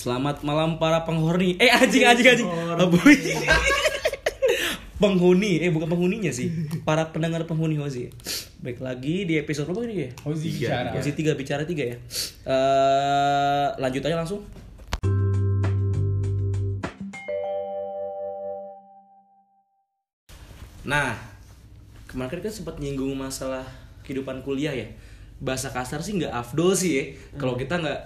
Selamat malam para penghuni. Anjing. Penghuni, bukan penghuninya sih. Para pendengar penghuni Hozi. Baik lagi di episode berapa ini ya? Hozi bicara. Hozi 3 bicara 3 ya. Lanjut aja langsung. Nah, kemarin kan sempat nyinggung masalah kehidupan kuliah ya. Bahasa kasar sih nggak afdol sih ya. Kalau kita nggak,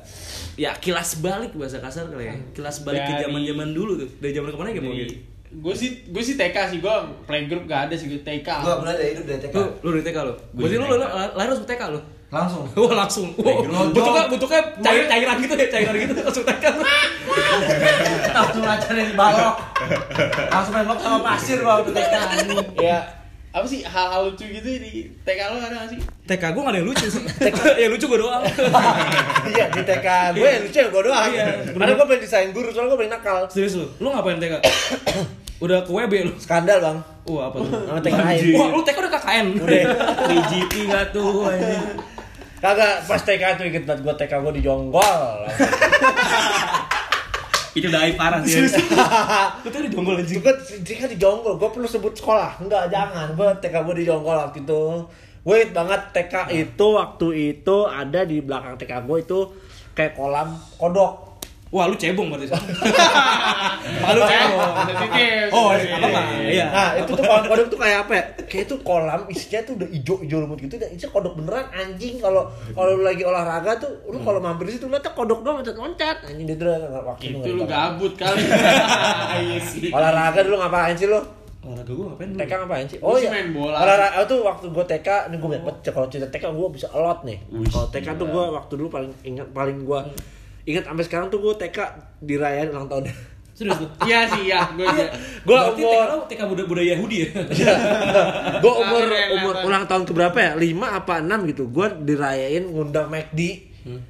ya kilas balik bahasa kasar kali ya. Kilas balik dari, ke zaman dulu tuh. Dari zaman kemana ya mau gitu? Gue sih TK sih, gue playgroup gak ada sih, gue TK. Gue pernah ada hidup dari TK. Lu dari TK lo? Gue sih lu lahir langsung TK lo? Langsung. Wah langsung. Bentuknya cairan gitu ya, cairan gitu langsung TK. Langsung ngajarin balok. Langsung main balok sama pasir waktu TK. Ya. Apa sih hal-hal lucu gitu di TK lo ada gak sih? TK gue gak ada yang lucu sih. TK yang lucu gue doang. Iya di TK gue yang lucu gue doang. Karena gue pengen disayang guru, soalnya gue pengen nakal. Serius lo? Lo ngapain TK? Udah ke WB lo? Skandal bang. Wah apa tuh? Nama TKN. Wah lo TK udah KKN? Udah DJI gak tuh? Kagak, pas TK tuh inget banget gue, TK gue di Jonggol. Itu dahi parah sih. Gue tuh di Jonggol anjing. Gue kan di Jonggol, gue perlu sebut sekolah. Enggak, jangan. Gue TK gue di Jonggol waktu itu. Wait banget, TK itu waktu itu ada di belakang TK gue itu kayak kolam kodok. Wah, lu cebong berarti. Malu cebong. Oh, apa? Iya. Nah, itu tuh kolam kodok tuh kayak apa ya? Kayak itu kolam isinya tuh udah ijo-ijo lumut gitu, dan isinya kodok beneran anjing. Kalau lu lagi olahraga tuh, lu kalau mampir di situ lihat kodok doang loncat-loncat. Anjing dia udah waktu itu lu gabut kali. Olahraga dulu ngapain sih lu? Olahraga gue ngapain dulu? TK ngapain sih? Oh iya. Main bola. Olahraga tuh waktu gue TK, nih gue banget kalau cerita TK gue bisa alot nih. Kalau TK tuh gue waktu dulu paling ingat Ingat sampai sekarang tuh gue TK dirayain ulang tahunnya. Serius lu? Iya sih, ya. Gue umur TK budaya Yahudi ya. Gue umur ulang tahun ke berapa ya? 5 apa 6 gitu. Gue dirayain ngundang McD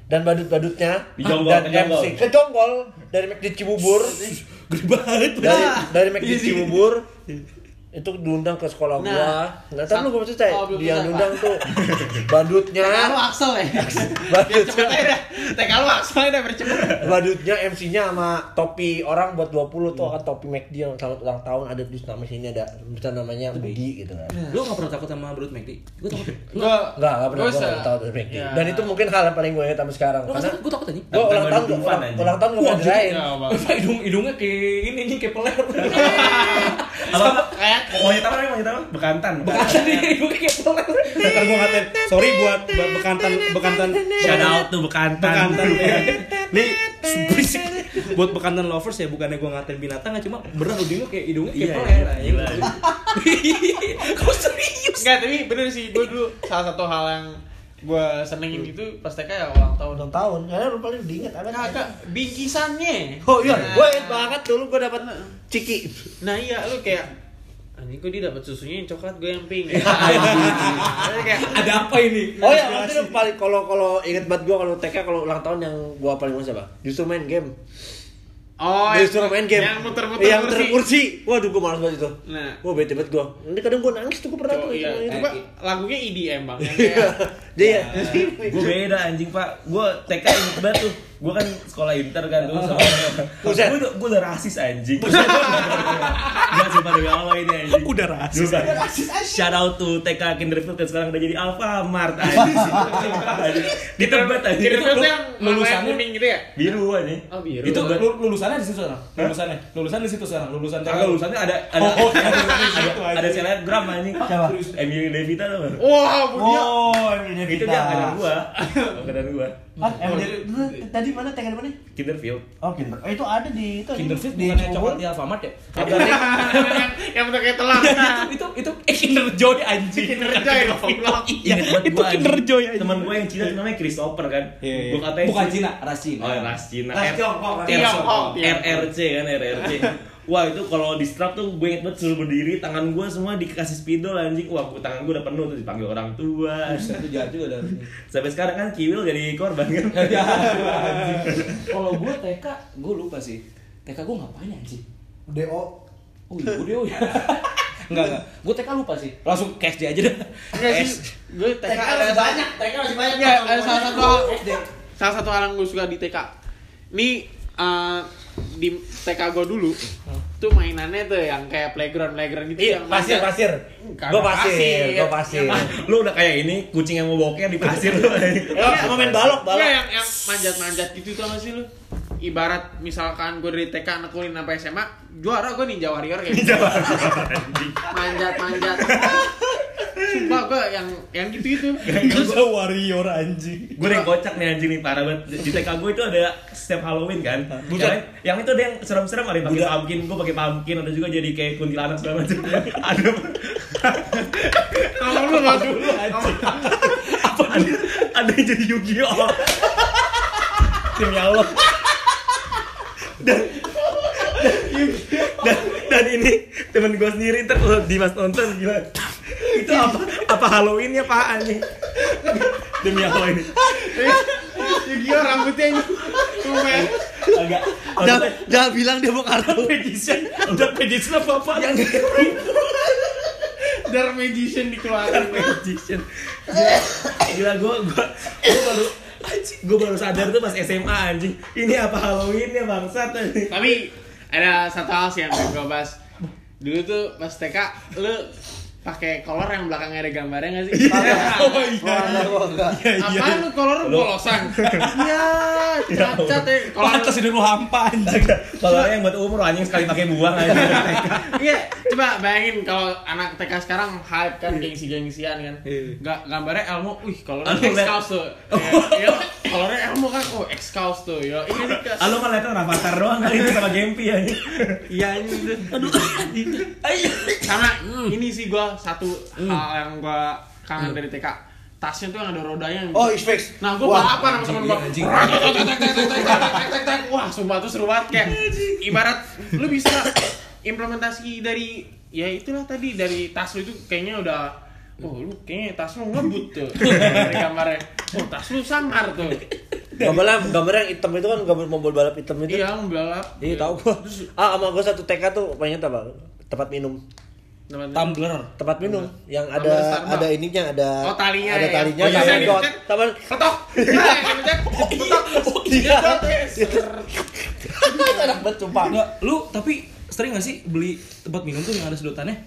dan badut-badutnya dan MC ke Jonggol dari McD Cibubur. Gede banget. Dari McD Cibubur. Itu diundang ke sekolah gua. Enggak tahu lu gua maksud saya. Dia diundang tuh badutnya. Kalau Axel ya. Badutnya. Tekan lu Axel udah bercebur. Badutnya MC-nya sama topi orang buat 20 tuh, kan topi McD yang selamat ulang tahun ada di nama sini, ada tulisan namanya McD gitu kan. Lu enggak pernah takut sama badut McD? Gua takut. Enggak pernah takut sama McD. Dan itu mungkin hal yang paling gua ingat sampai sekarang. Karena gua takut anjing. Gua ulang tahun gua dirayain. Hidungnya kayak ini kayak peler. Kayak mau nyetam bekantan nih gue kayak pelan. Ntar gue ngatain sorry buat bekantan shout out tuh bekantan nih berisik buat bekantan lovers ya, bukannya gue ngatain binatang, cuma beneran hidungnya kayak pelan ya. Kau serius? Enggak, tapi bener sih, gue dulu salah satu hal yang gue senengin itu pas TK ya ulang tahun karena lu paling diinget ada kakak bingkisannya. Oh iya, gue inget banget dulu gue dapat ciki. Nah iya, lu kayak anjing kok dia dapat susunya yang coklat, gue yang pink. Ada apa ini? Oh ya, waktu itu paling kalau inget banget gue kalau TK kalau ulang tahun yang gue paling mau siapa? Justru main game. Oh, justru main game. Yang muter-muter kursi. Waduh, gue malas banget itu. Nah, gue bete banget gue. Nanti kadang gue nangis tuh, gue pernah tuh. Itu Pak, lagunya EDM Bang. Iya. Gue beda anjing Pak. Gue TK inget banget tuh. Gue kan sekolah inter kan tuh sama gue udah rasis anjing. Enggak cuma dari awal ini anjing. Udah rasis. Shout out to TK Kinderfield yang sekarang udah jadi Alfamart anjing. Di tempat anjing. Kinderfield yang lulusannya kuning gitu ya? Biru anjing. Oh, biru. Itu lulusannya di situ sekarang. Lulusan di situ sekarang. Lulusannya ada selebgram anjing. Siapa? Emily Davita tuh. Wah, dia. Oh, Emily Davita. Itu dia angkatan gua. Tadi mana TK mana? Kinderfield. Oh, Kinder. Oh, itu ada di itu. Kinderfield bukan yang coklat di Alfamart ya? Kabarnya yang bentuknya telur. Itu Kinder Joy anjing. Kinder Joy. Itu Kinder Joy anjing. Teman gue yang Cina namanya Christopher kan. Gua katanya bukan Cina, ras Cina. Oh, ras Cina. RRC kan, RRC. Wah, itu kalau di strap tuh gue inget banget suruh berdiri, tangan gue semua dikasih spidol anjing. Wah, tangan gue udah penuh tuh dipanggil orang tua. Itu jahat juga dari. Sampai sekarang kan Kiwil jadi korban kan. Kalau gue TK, gue lupa sih. TK gue ngapain anjing? DO. Oh, iya, gue DO ya. Enggak. Gue TK lupa sih. Langsung cash dia aja deh. Gue TK ada banyak. TK masih banyak. Ada salah satu hal yang gue suka di TK. Nih di TK gue dulu tuh mainannya tuh yang kayak playground gitu. Iya, yang pasir. Lu udah kayak ini kucing yang mau bokeh di pasir lu. Mau main balok. Iya, yang manjat-manjat gitu tau gak sih lu? Ibarat misalkan gue dari TK nekunin sampai SMA, juara gue Ninja Warrior kayak gitu. Manjat-manjat. Sumpah gue yang gitu-gitu. Ninja Warrior anjing. Gue udah kocak nih anjing nih, parah banget. Di TK gue itu ada setiap Halloween kan. Yang itu ada yang serem-serem, ada yang pakai pumpkin, gue pakai pumpkin, ada juga jadi kayak kuntilanak segala macam. Ada. Kalau lu enggak dulu anjing. Apa ada yang jadi Yu-Gi-Oh. Demi Allah. Dan ini temen gue sendiri ntar kalau Dimas nonton gila. Itu apa Halloween-nya apaan nih? Demi Allah ini. Yu-Gi-Oh rambutnya ini. Agak. Jangan bilang dia mau kartu. Udah magician apa-apa. Dark magician dikeluarin. Gila gue baru sadar tuh pas SMA anjing. Ini apa Halloween-nya bangsat anjing. Tapi ada satu hal sih yang gue bahas. Dulu tuh pas TK lu pakai kolor yang belakangnya ada gambarnya enggak sih? Iya. Apaan lu kolor bolosan? Iya, cacat ya. Kolor atas hidung lu hampa anjing. Kolornya yang buat umur anjing sekali pakai buang aja TK. Iya, coba bayangin kalau anak TK sekarang hype kan gengsi-gengsian kan. Enggak gambarnya Elmo, kolornya X-Cows tuh. Iya, kolornya Elmo kan, X-Cows tuh. Yo, ini dikasih. Halo, malah itu avatar doang kali itu sama Gempi anjing. Iya anjing. Aduh. Sama ini sih gua satu hal yang gua kangen dari TK, tasnya tuh yang ada rodanya yang... X-Fix. Nah gua balapan sama temen gua. Wah sumpah tuh seru banget, kayak ibarat lu bisa implementasi dari ya itulah tadi dari tas lu itu kayaknya udah lu kayaknya tas lu ngebut tuh dari gambarnya. Tas lu samar tuh. Gambar yang hitam itu kan gambar mobil balap hitam itu. Iya, mobil balap. Iya tahu gua. Sama gua satu TK tuh pengen tempat minum. Tumbler, tempat minum yang ada ininya, ada talinya yang dot. Teman ketok. Iya, enak banget sumpah. Enggak, lu tapi sering enggak sih beli tempat minum tuh yang ada sedotannya?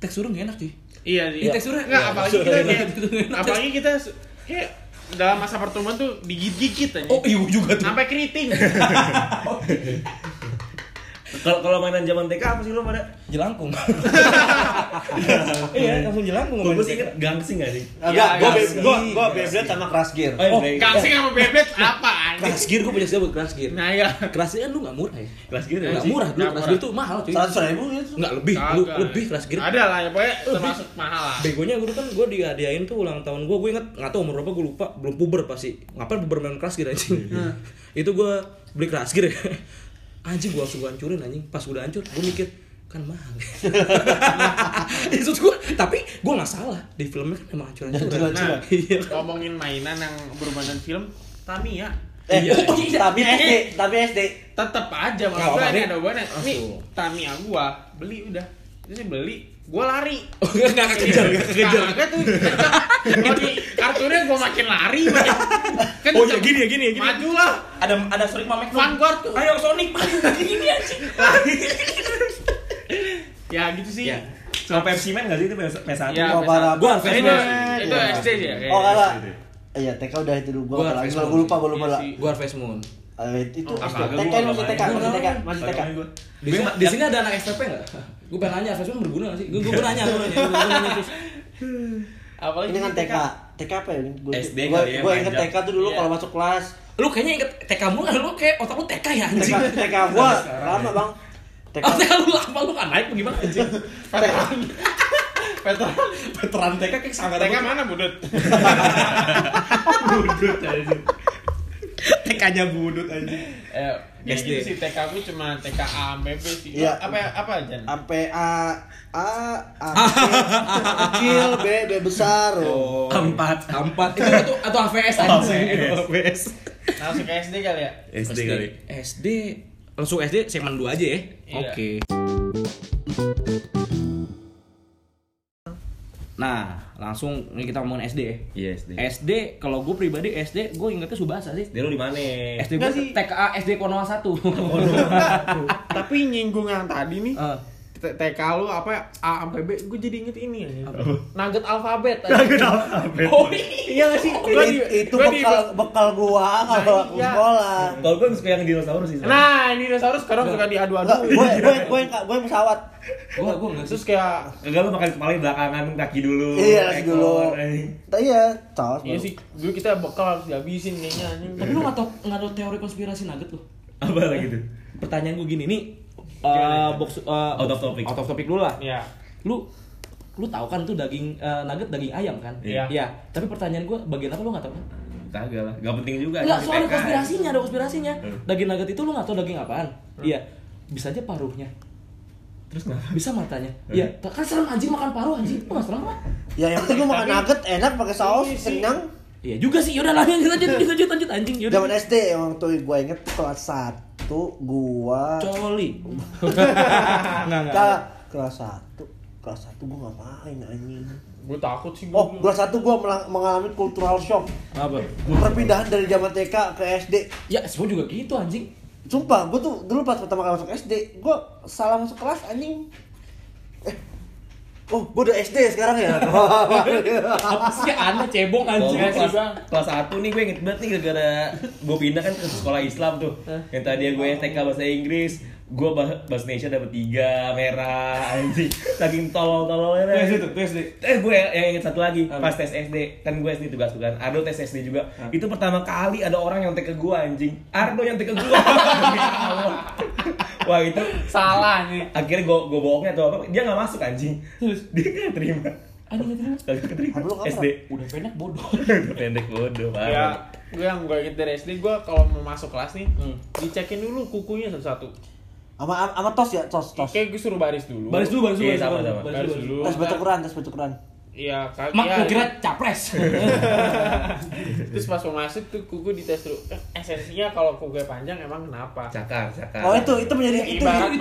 Teksturnya enak sih. Iya. Ini teksturnya enggak apalagi kita kayak dalam masa pertumbuhan tuh digigit-gigit aja. Iya juga tuh. Sampai keriting. Kalau mainan zaman TK apa sih lu pada? Jelangkung. Iya, langsung jelangkung. Gua masih inget gangsing enggak sih? Gua Beyblade sama Crush Gear. Gangsing sama Beyblade apaan? Crush Gear gua punya sebuah Crush Gear. Nah ya, Crush Gear lu enggak murah ya. Crush Gear enggak murah, dulu Crush Gear tuh mahal cuy. 100.000 itu. Enggak lebih Crush Gear. Ada lah ya pokoknya termasuk mahal lah. Begonya gua kan gua dihadiahin tuh ulang tahun gua inget enggak tahu umur berapa gua lupa, belum puber pasti. Ngapain puber main Crush Gear anjing. Itu gua beli Crush Gear. Anjing gua langsung hancurin anjing, pas udah hancur gua mikir kan mahal. Itu gua, tapi gua enggak salah. Di filmnya kan emang hancur-hancuran. Nah, ngomongin mainan yang berhubungan dengan film, Tamiya. Tapi SD tetep aja maksudnya ada hubungannya. Nih, Tamiya gua beli udah. Terus beli, gua lari. Enggak kejar. Enggak tuh. Di kartunya gua makin lari. Kan gini. Majulah. Ada Sonic Mamek Vanguard. Ayo Sonic maju gini anjing. Ya gitu sih. Ya. Sama Pepsi Man enggak sih itu PS1. Ya, gua Pepsi Man. Itu SD ya. Oh, enggak. Iya, TK udah itu dulu gua lagi. Gua lupa. Gua Pepsi Man. Itu masih TK. Di sini ada anak STP enggak? Gue pengen nanya, Facebook berguna gak sih? Gue nanya terus. Apalagi ini kan TK apa ya? Gue inget TK tuh dulu kalau masuk kelas. Lu kayaknya inget TK mulu, lu kayak otak lu TK ya anjing. TK gue lama bang. TK lu lama, lu gak naik gimana anjing? Veteran TK kayak sangat. TK mana budut anjing. TK-nya budut anjing. Ya gitu sih, TK aku cuma TK A, B, sih. Ya. Apa aja? Sampai A kecil, B besar. Oh. Empat. Itu atau AVS aja. AVS. Langsung ke SD kali ya? SD. Langsung SD segmen 2 aja ya. Oke. Nah, Nah, langsung ini kita ngomongin SD ya. Iya, SD. SD kalau gue pribadi SD gue ingetnya Tsubasa sih. Dia lu di mana? SD gue TKA SD Konoha 1. Tapi nyinggung yang tadi nih. TK lu apa A sampai B, gue jadi inget ini ya. Nugget alfabet. Nugget alfabet. Oh iya nggak sih? Itu bekal gue kalau sekolah. Kalau gue suka yang dinosaurus sih. Nah, dinosaurus sekarang suka diadu-adu. Gue pesawat. Gue nggak. Terus kayak enggak, lu makan kepala belakangan, kaki dulu. Iya dulu. Iya, cowok. Iya sih. Dulu kita bekal harus dihabisin kayaknya. Tapi lu nggak tahu teori konspirasi nugget lu? Apa lagi tuh? Pertanyaan gue gini nih. Out of topic dulu lah. Iya. Lu tahu kan itu daging nugget daging ayam kan? Iya. Yeah. Tapi pertanyaan gue bagian apa lu enggak tahu kan? Kagak lah. Enggak penting juga. Enggak, soalnya konspirasinya, ada konspirasinya. Daging nugget itu lu enggak tahu daging apaan. Iya. Bisa aja paruhnya. Terus kenapa? Bisa matanya. Iya, kan serem anjing makan paruh anjing. Lu enggak serem lah. Ya yang penting lu makan nugget enak pakai saus, kenyang. Iya juga sih. Yaudah lanjut anjing. Zaman SD waktu gue inget kelas 1 gua coli. Kelas 1 gua ngapain anjing? Gua takut sih. Oh, kelas 1 gua mengalami cultural shock. Apa? Perpindahan dari zaman TK ke SD. Ya, semua juga gitu anjing. Sumpah, gua tuh dulu pas pertama kali masuk SD, gua salah masuk kelas anjing. Oh, gue udah SD ya sekarang ya? Apa sih anak cebong anjing? Kelas 1 nih gue inget banget nih gara-gara gue pindah kan ke sekolah Islam tuh. Yang tadi gue TK bahasa Inggris, gue bahasa Indonesia dapet 3 merah anjing. Saking tolol-tololnya. Tes itu. Gue yang inget satu lagi, pas tes SD. Kan gue SD tugas kan, Ardo tes SD juga. Itu pertama kali ada orang nyontek ke gue anjing. Ardo nyontek ke gue. Wah itu salah nih. Akhirnya gue bohongnya atau apa? Dia nggak masuk anjing. Terus dia nggak terima. Nggak terima. SD udah pendek bodoh. Ya, gue yang gue inget dari SD gue kalau mau masuk kelas nih, dicekin dulu kukunya satu-satu. Ama tos. Kayak gue suruh baris dulu. Iya sama. Baris dulu. Tes baca Quran. Iya, kagak. Mak kira capres. Terus pas mau masuk tuh kuku dites dulu. Esensinya kalau kuku panjang emang kenapa? Cakar. Oh, itu menjadi itu benar.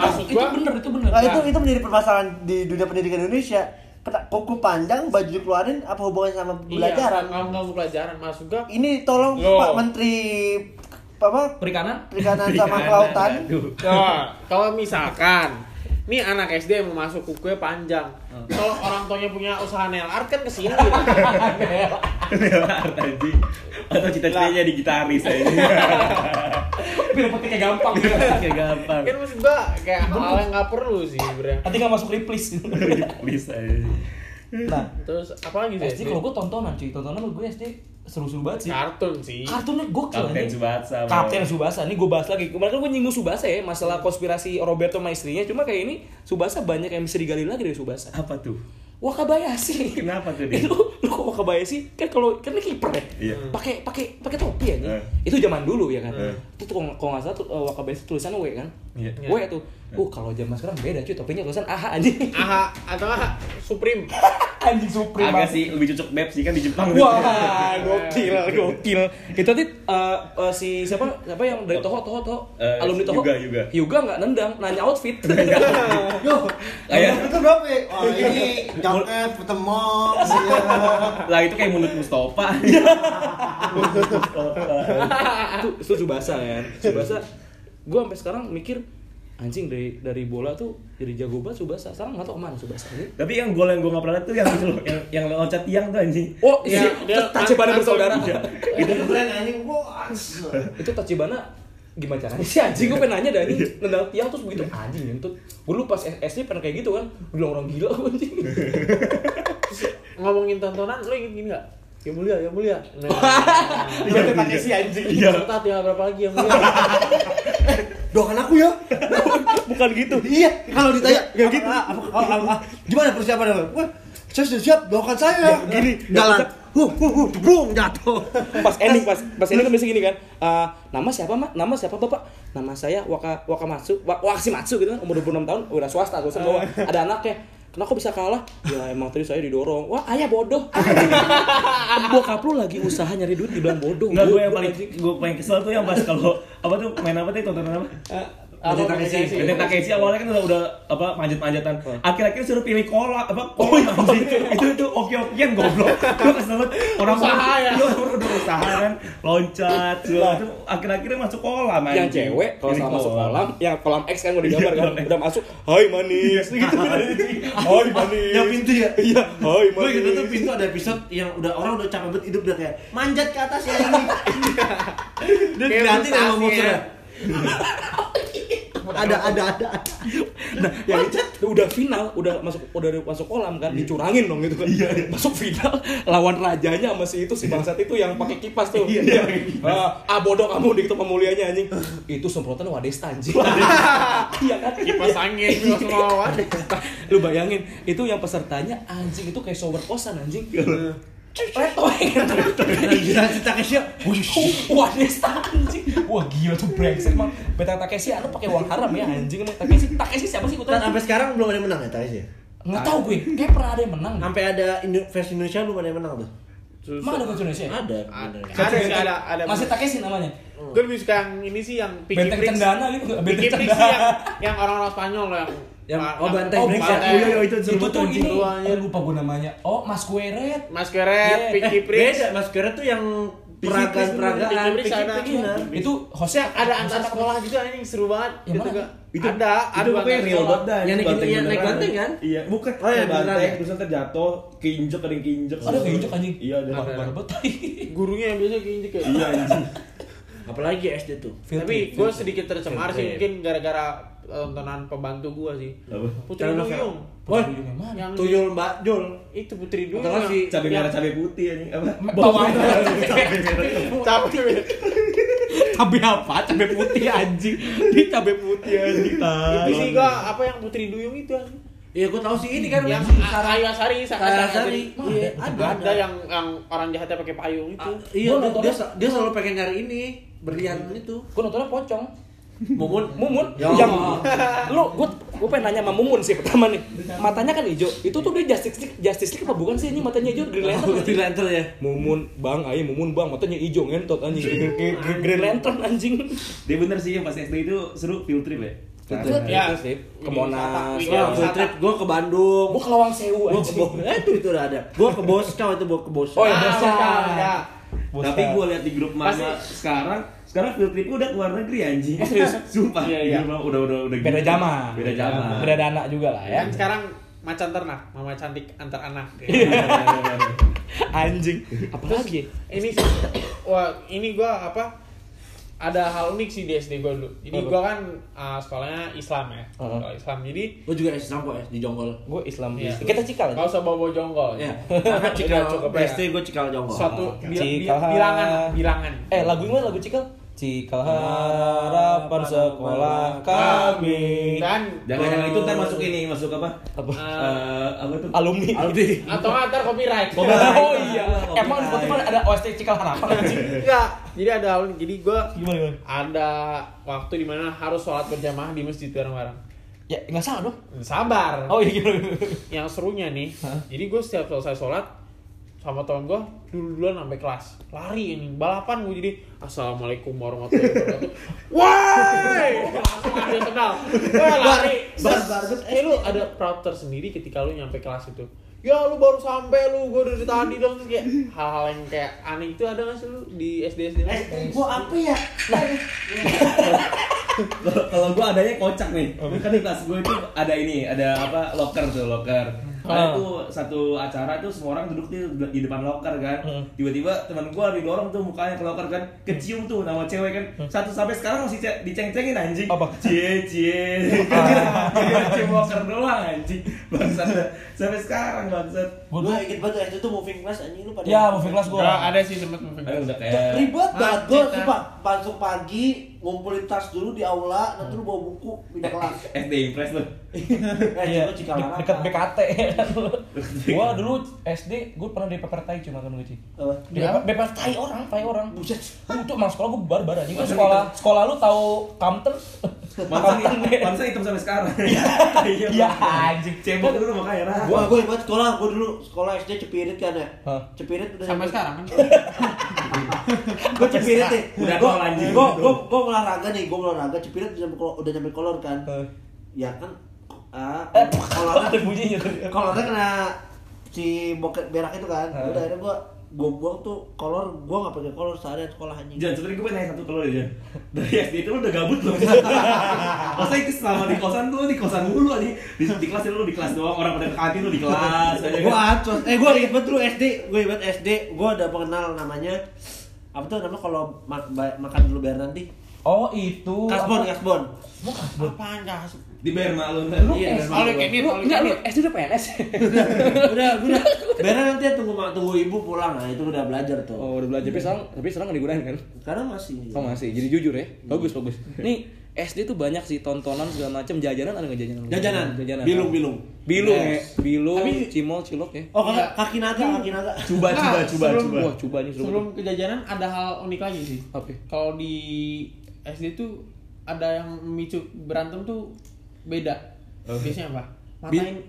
Nah, itu menjadi permasalahan di dunia pendidikan Indonesia. Kuku panjang, baju dikeluarin, apa hubungannya sama pelajaran? Iya, sama pelajaran masuk gua. Ini tolong Pak Menteri apa? Perikanan sama Kelautan. Kalau misalkan ini anak SD mau masuk kukunya panjang. Kalau orang tuanya punya usaha nail art kan kesini. Nail art aja. Atau cita-citanya jadi gitaris aja. Biar petiknya gampang. Kan maksud gue kayak hal yang gak perlu sih sebenernya. Nanti gak masuk replis aja. Nah, terus apa lagi sih? SD kalau gue tontonan sama gue SD seru-seru banget sih. Kartunnya gokil aja. Kapten Tsubasa. Ini gue bahas lagi. Kemarin gue nyinggung Tsubasa ya, masalah konspirasi Roberto sama istrinya. Cuma kayak ini Tsubasa banyak yang bisa digali lagi dari Tsubasa. Apa tuh? Wakabayashi. Kenapa tuh dia? Lu kok Wakabayashi? Kan kalau kan kiper ya. Iya. Pakai topi ya. Itu zaman dulu ya kan. Itu kok enggak salah Wakabayashi tulisannya W kan? Iya. W tuh. Kalau zaman sekarang beda cuy, topinya tulisan AHA anjing. AHA atau Supreme. Anjing Supreme. Agak sih lebih cocok Beb sih kan di Jepang. Wah, gokil. Itu tadi si siapa yang dari Toho, alumni Toho. Hyuga enggak nendang, nanya outfit. Yo. Kayak itu berapa? Oh, ini jaket petemok. Lah itu kayak mulut Mustafa. Itu Tsubasa kan. Tsubasa gue sampai sekarang mikir anjing dari bola tuh jadi jago banget Tsubasa. Sekarang enggak tahu mana Tsubasa ini. Tapi yang gol yang gue enggak pernah lihat tuh yang itu loh, yang loncat tiang tuh anjing. Oh, iya, Tachibana bersaudara. Itu keren anjing. Itu Tachibana gimana caranya sih anjing? Gue pengen nanya dah ini nendang tiang terus begitu anjing itu. Gue lu pas SD pernah kayak gitu kan, bilang orang gila gue anjing. Ngomongin tontonan, lu inget gini gak? Yang mulia. Iya, Takeshi anjing. Serta tinggal berapa lagi yang mulia? Doakan aku ya. Bukan gitu. Iya, kalau ditanya gak gitu. Gimana persiapan lu? Wah, saya sudah siap, doakan saya. Gini, jalan. Brung jatuh. Pas ending kan biasa gini kan. Nama siapa, Mak? Nama siapa, Bapak? Nama saya Wakamatsu gitu kan. Umur 26 tahun, udah swasta, terus bawa ada anaknya. Kenapa kok bisa kalah? Ya emang tadi saya didorong. Wah, ayah bodoh. Bokap lu lagi usaha nyari duit dibilang bodoh. Enggak, gue yang paling kesel tuh yang pas kalau apa tuh main apa tadi tontonan apa? Takeshi awalnya kan udah apa manjat-manjatan. Akhir-akhir suruh pilih kolak apa koi itu oke-okean goblok. Lu kesel orang usaha ya. Udah usaha kan loncat. Itu akhir-akhirnya masuk kolam aja. Yang cewek kalau sama masuk kolam, yang kolam X kan udah gambar kan udah masuk. Hai manis gitu. Hai manis. Yang pintu ya. Iya, hai manis. Gitu tuh pintu ada episode yang udah orang udah capek banget hidup udah kayak manjat ke atas ya ini. Dan nanti nama motornya. Ada. Nah, yang udah final, udah masuk kolam kan, dicurangin dong gitu kan. Iya. Masuk final lawan rajanya sama si itu si bangsat itu yang pakai kipas tuh. Iya. Bodoh kamu dikit pemuliaannya anjing. Itu semprotan Wadesta anjing. Iya kan? Kipas angin langsung lawan. Lu bayangin, itu yang pesertanya anjing itu kayak shower kosan anjing. Gila si Takeshi, Wadesta anjing. Wah gila tuh brengsek emang. Betang Takeshi anu pakai uang haram ya anjing emang. Takeshi siapa sih ikutan? Sampai sekarang belum ada yang menang ya Takeshi? Enggak tahu gue, kayak pernah ada yang menang. Sampai ada versi Indonesia belum ada yang menang tuh. Mana ada versi Indonesia? Ada. Masih Takeshi namanya. Gue lebih suka yang ini sih yang Pinky Prix. Pinky Prix yang orang-orang Spanyol yang Banteng Bricks ya. Iya itu tuh ini. Lupa gue namanya. Oh, Mas Kueret. Mas Kueret, Pinky Prix. Beda, Mas Kueret tuh yang peragaan-peragaan itu hostnya ada antar sekolah gitu anjing seru banget yang gitu enggak itu pokoknya real banget yang naik banteng kan iya bukan oh ya banteng terus terjatuh keinjek ada yang keinjek ada keinjek anjing iya ada banget gurunya yang biasa keinjek ya iya anjing apalagi SD tuh tapi gue sedikit tercemar sih mungkin gara-gara tontonan pembantu gua sih. Putri Duyung. Wah, yang tuyul Mbak Jol itu Putri Duyung. Atau si cabai merah cabai putih anjing. Apa? Bawang merah. Cabai apa? Cabai putih anjing. Di cabai putih anjing. Itu sih gua apa yang Putri Duyung itu anjing. Iya, gua tahu sih ini kan yang Sarasari. Iya, ada yang orang jahatnya pakai payung itu. Iya, dia selalu pengen nyari ini, berlian itu. Gua nontonnya pocong. Mumun, yang lu gue pengen nanya sama Mumun sih pertama nih. Matanya kan hijau. Itu tuh dia Justice League apa bukan sih ini matanya hijau Green Lantern ya. Mumun, Bang, ayo Mumun Bang, matanya hijau ngentot anjing. Green Lantern anjing. Dia bener sih yang pas SD itu seru field trip ya. Ya sih. Ke Monas, field trip gue ke Bandung, gue ke Lawang Sewu anjing. Itu udah ada. Gue ke Bosca . Oh, Bosca. Tapi gue lihat di grup mana sekarang field trip udah keluar negeri anjing. Serius? Sumpah. Iya. Udah Beda zaman. Beda anak juga lah ya. Kan sekarang macan ternak, mama cantik antar anak. Anjing. Apalagi? Ini gua apa? Ada hal unik sih di SD gua dulu. Jadi gua kan sekolahnya Islam ya. Kalau Islam jadi gua juga Islam kok ya di Jonggol. Gua Islam di. Kita cikal. Enggak usah bawa Jonggol. Iya. Cikal cukup. SD gua cikal Jonggol. Satu bilangan. Lagu ini lagu cikal. Cikal harapan sekolah kami. Dan jangan itu ntar masuk ini, masuk apa? Apa itu? Alumni. Atau ntar copyright. Oh iya. Emang di Spotify ada OST Cikal Harapan anjing. Enggak. Jadi ada alumni. Jadi gua gimana? Ada waktu di mana harus sholat berjamaah di masjid bareng-bareng. Ya, enggak salah dong. Sabar. Oh iya gitu. Yang serunya nih. Jadi gua setiap selesai sholat sama teman gue duluan sampai kelas lari ini balapan gue jadi assalamualaikum warahmatullahi wabarakatuh. Woi langsung ada kenal lari terus lu ada proud tersendiri ketika lu nyampe kelas itu ya lu baru sampai lu gue dari tadi dong terus kayak hal-hal yang kayak aneh itu ada nggak sih lu di SD gue apa ya kalau gue adanya kocak nih kan di kelas gue itu ada ini ada apa locker. Karena itu satu acara tuh semua orang duduk di depan loker kan. Tiba-tiba teman gue didorong tuh mukanya ke loker kan. Kecium tuh nama cewek kan. Satu sampai sekarang masih diceng-cengin anjing. Apa? Cie. Cium loker doang anjing. Bangsat. Sampai sekarang bangsat. Lu inget banget waktu itu moving class anjing lu pada. Ya moving class gue. Ada sih sempat moving class. Udah kayak ribet banget gue sumpah. Masuk pagi ngumpulin tas dulu di aula, nanti lu bawa buku pindah kelas. SD Impress lu. Iya, dekat BKT. Gua dulu SD, gua pernah dipepertai cuma kan gue sih. Bepertai orang. Buset. Untuk masuk sekolah gua barbar anjing. Sekolah lu tahu Kamten? Masa hitam sampai sekarang. Iya anjing, cebok dulu makanya Ra. Gua ingat sekolah, gua dulu sekolah SD Cepirit kan ya. Cepirit udah sampai sekarang kan. Gua Cepirit nih. Udah tol anjing. Gua olahraga nih, gua olahraga Cepirit udah nyampe kolor kan. Ya kan. Kolornya ada bunyinya. Kolornya kena si boket berak itu kan. Udah akhirnya gua buang tuh kolor, gua nggak pakai kolor seharian sekolah anjing. Jangan, sebenarnya gua nanya satu kolor aja. Dari SD itu lu udah gabut loh. Masa itu selama di kosan tuh, di kosan mulu aja. Di kelas lu di kelas doang, orang pada ke kantin lu di kelas. Gua acos. Gua inget banget dulu SD, gua ada pengenal namanya apa tuh namanya kalau makan dulu biar nanti. Oh itu. Kasbon. Mau kasbon. Apaan kasbon? Dibayar malu kan? Iya, kalau kayak gitu. Enggak lu SD udah PNS. Udah. Benar nanti tunggu ibu pulang. Nah, itu udah belajar tuh. Oh, udah belajar. Tapi sekarang enggak digunain kan? Sekarang masih. Oh, masih. Jadi jujur ya. Bagus. Nih, SD tuh banyak sih tontonan segala macam, jajanan ada enggak jajanan? Jajanan. Bilung. Yes. Bilung, cimol, cilok ya. Oh, kaki naga. Coba. Wah, coba nih sebelum ke jajanan ada hal unik lagi sih. Oke. Kalau di SD tuh ada yang memicu berantem tuh beda. Biasanya apa?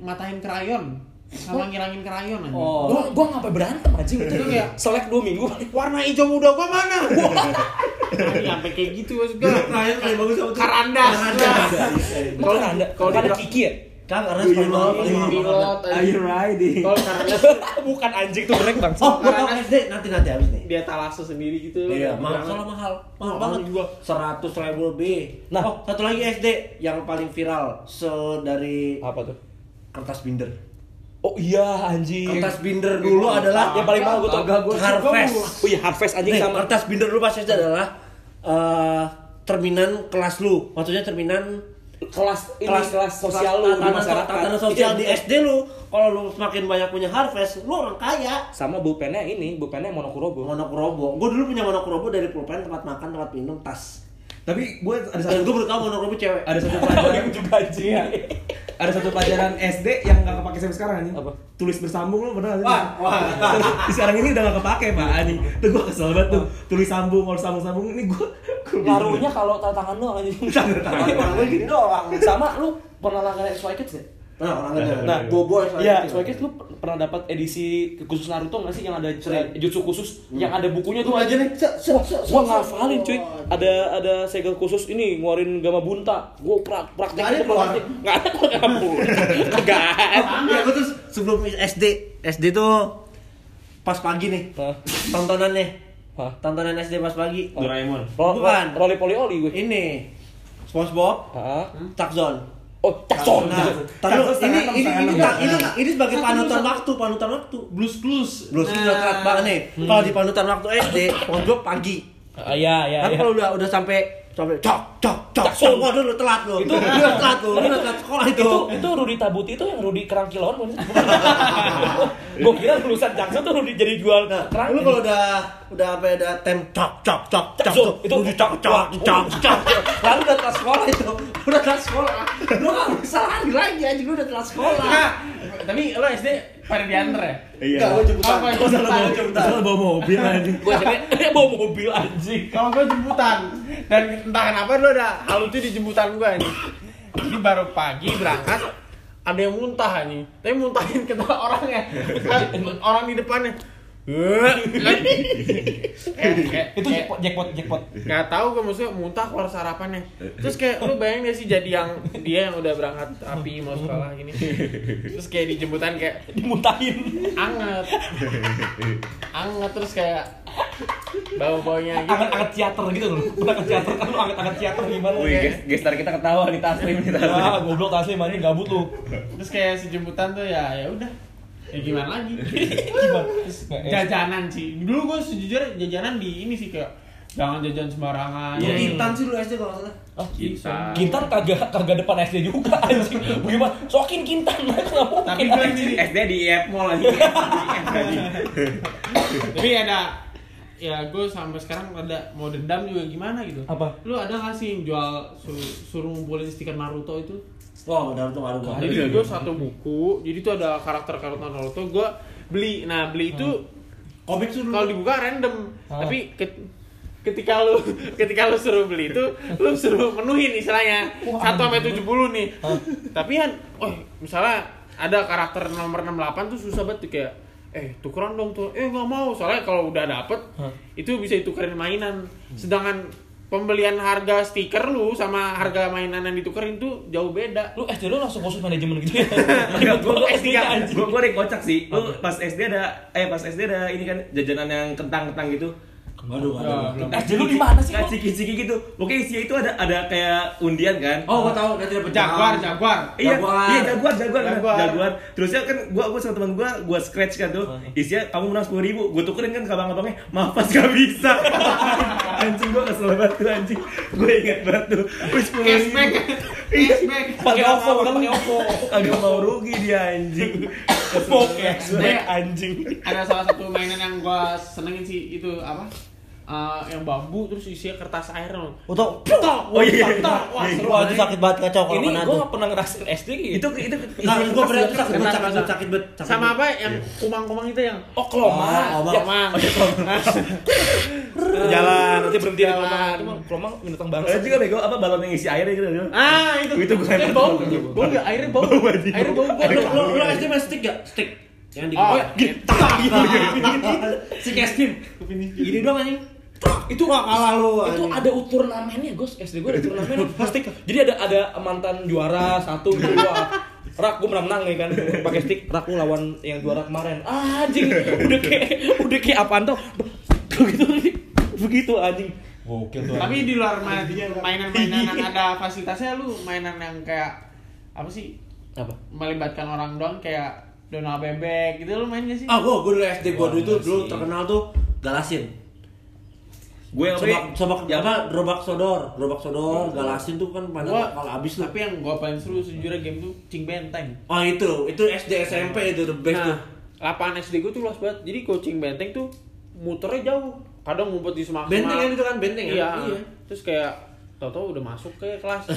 Matain krayon sama ngilangin krayon aja. Oh. Gua ngapain berantem anjing itu kayak selek 2 minggu. Warna hijau muda gua mana? Ini sampai kayak gitu maksud gua. Krayon paling bagus sama tuh. Karandas. Kalau ada Kiki ya? Kan karena pilot air riding. Kalau karandas bukan anjing tuh break bang. Oh, karandas deh nanti habis nih. Dia talaso sendiri gitu. Iya, mahal banget juga. 100.000 lebih. Nah, satu lagi SD yang paling viral dari apa tuh? Kertas binder. Oh iya anjing. Kertas binder dulu adalah yang paling mahal gua Harvest. Oh iya Harvest anjing sama kertas binder dulu pas SD adalah cerminan kelas lu. Maksudnya cerminan kelas sosial lu di masyarakat. Tatanan sosial di SD lu. Kalau lu semakin banyak punya Harvest, lu orang kaya. Sama bulpennya ini, bulpennya monokurobo. Gua dulu punya monokurobo dari pulpen, tempat makan, tempat minum, tas. Tapi gue ada satu. Dan gue baru tahu monokurobo cewek. Ada satu pelajaran juga anjing. Ada satu pelajaran SD yang enggak kepake sampai sekarang anjing. Apa? Tulis bersambung lu benar anjing. Wah. Sekarang ini udah enggak kepake, Pak anjing. Tuh gua kesel banget tuh. Tulis sambung, harus sambung-sambung ini gua ngaruhnya kalau tanda tangan lu anjing. Tanda tangan lu gini doang. Sama lu pernah langganan SY Kids ya? Nah, Bobo SY Kids lu pernah dapat edisi khusus Naruto enggak sih yang ada jutsu khusus yang ada bukunya tuh aja nih. Gua ngafalin cuy. Ada segel khusus ini ngeluarin gama bunta. Gua praktek enggak ada kampung. Ya gua terus sebelum SD tuh pas pagi nih. Tontonan SD pas pagi. Doraemon. Bukan. Roli Polioli gue. Ini. SpongeBob. Tarzan. Oh, Jackson. Nah, ini sebagai panutan waktu. Blues Clues keras banget nih. Kalau di panutan waktu SD, pojok pagi. Iya. Kan kalau udah sampai cok. Semua dulu telat lo. Itu telat lo. Ini telat sekolah itu. Itu Rudy Tabuti itu yang Rudy kerangki lawan bukan? Gua kira lulusan Jackson tuh Rudy jadi jual kerangki. Lu kalau udah apa ada tem cok. Itu cok. Lalu udah telat sekolah itu. Udah telat sekolah. Lu enggak bisa lari lagi anjing lu udah telat sekolah. Tapi lo SD pada diantar ya? Iya. Enggak, gua jemputan. Gua salah bawa mobil anjing. Gua sebenarnya bawa mobil anjing. Kalau gua jemputan. Dan entah kenapa lo udah halusin di jemputan gua ini. Jadi baru pagi berangkat ada yang muntah anjing. Tapi muntahin ke orangnya. Orang di depannya. Itu jackpot. Gak tau gue maksudnya muntah keluar sarapannya. Terus kayak lu bayangin deh sih jadi yang dia yang udah berangkat api mau sekolah gini. Terus kayak di jemputan kayak dimuntahin. Anget terus kayak bau-baunya gitu. Anget teater gitu loh. Pernah ke teater kan lu anget teater gimana? Wih, gestar kita ketawa di Taslim kita. Ah, goblok Taslim anjing gabut lu. Terus kayak si jemputan tuh ya udah. Ya gimana lagi? Jajanan sih. Dulu gue sejujurnya jajanan di ini sih kayak jangan jajan sembarangan. Ya Kintan sih dulu SD kalau enggak salah. Oh, Kintan kagak depan SD juga anjing. Gimana? Sokin Kintan enggak mungkin. Tapi gue SD di App Mall aja. Tapi ada ya gue sampai sekarang ada mau dendam juga gimana gitu. Apa? Lu ada enggak sih yang jual suruh ngumpulin stiker Naruto itu? Wow, Naruto. Jadi gue satu buku, jadi itu ada karakter Naruto. Gue beli itu komik tuh. Kalau dibuka random, tapi ketika lu suruh beli itu, lu suruh menuhin istilahnya 1-70 nih. Tapi kan, misalnya ada karakter nomor 68 tuh susah banget tuh, kayak tukeran dong tuh. Nggak mau, soalnya kalau udah dapet itu bisa ditukerin mainan. Sedangkan pembelian harga stiker lu sama harga mainan yang ditukerin tuh jauh beda. Lu SD lu langsung khusus manajemen gitu ya? Enggak, gua SD kan. Gua ada kocak sih. Lu pas SD ada ini kan jajanan yang kentang-kentang gitu. Waduh. SD lu di mana sih? Ciki-ciki gitu. Pokoknya isinya itu ada kayak undian kan. Oh, gua tahu, nanti ada jaguar. Iya, jaguar. Terusnya kan gua sama teman gua scratch kan tuh. Isinya kamu menang 10.000. Gua tukerin kan ke abang-abangnya. Maaf pas enggak bisa. Anjing, gua kesel banget tuh anjing. Gua ingat banget tuh. Wis 10.000. Cashback. Pakai OVO. Agak mau rugi dia anjing. Cashback anjing. Ada salah satu mainan yang gua senengin sih itu apa? Yang bambu terus isinya kertas air loh. Oh iya. Wah, seru aja, sakit banget kacau kalau mana tuh. Ini gua enggak pernah ngerasain SD gitu. Itu kalau gua pernah sakit banget. Sama apa yang kumang-kumang itu yang klomang. Jalan nanti berhenti di klomang menentang bangsa. Itu juga bego apa balon yang isi airnya gitu. Ah, itu gua enggak bau. Airnya bau. Lu SD masih stick. Yang di si Kestin ini doang anjing. Itu enggak kalah lu. Itu ada turnamennya, Gus. SD gue ada turnamen pasti. Jadi ada mantan juara 1, 2. Rak gue menang ya kan, pakai stick. Rak lu lawan yang juara kemarin. Anjing, udah kayak apaan tuh? Begitu anjing. Gokil tuh. Tapi di luar mainan-mainan yang ada fasilitasnya, lu mainan yang kayak apa sih? Apa? Melibatkan orang doang kayak Donald Bebek gitu, lu main gak sih? Gua dulu SD gua dulu terkenal tuh galasin. Gue yang gerobak sodor, galasin tuh kan pada kalau habis tuh. Tapi yang gua paling seru sejujurnya game tuh Cing Benteng. Oh itu SD SMP itu the best tuh. Lapangan SD gua tuh luas banget. Jadi Cing Benteng tuh muternya jauh. Kadang ngumpet di semak-semak. Benteng kan itu kan benteng ya. Iya. Terus kayak tau-tau udah masuk ke kelas,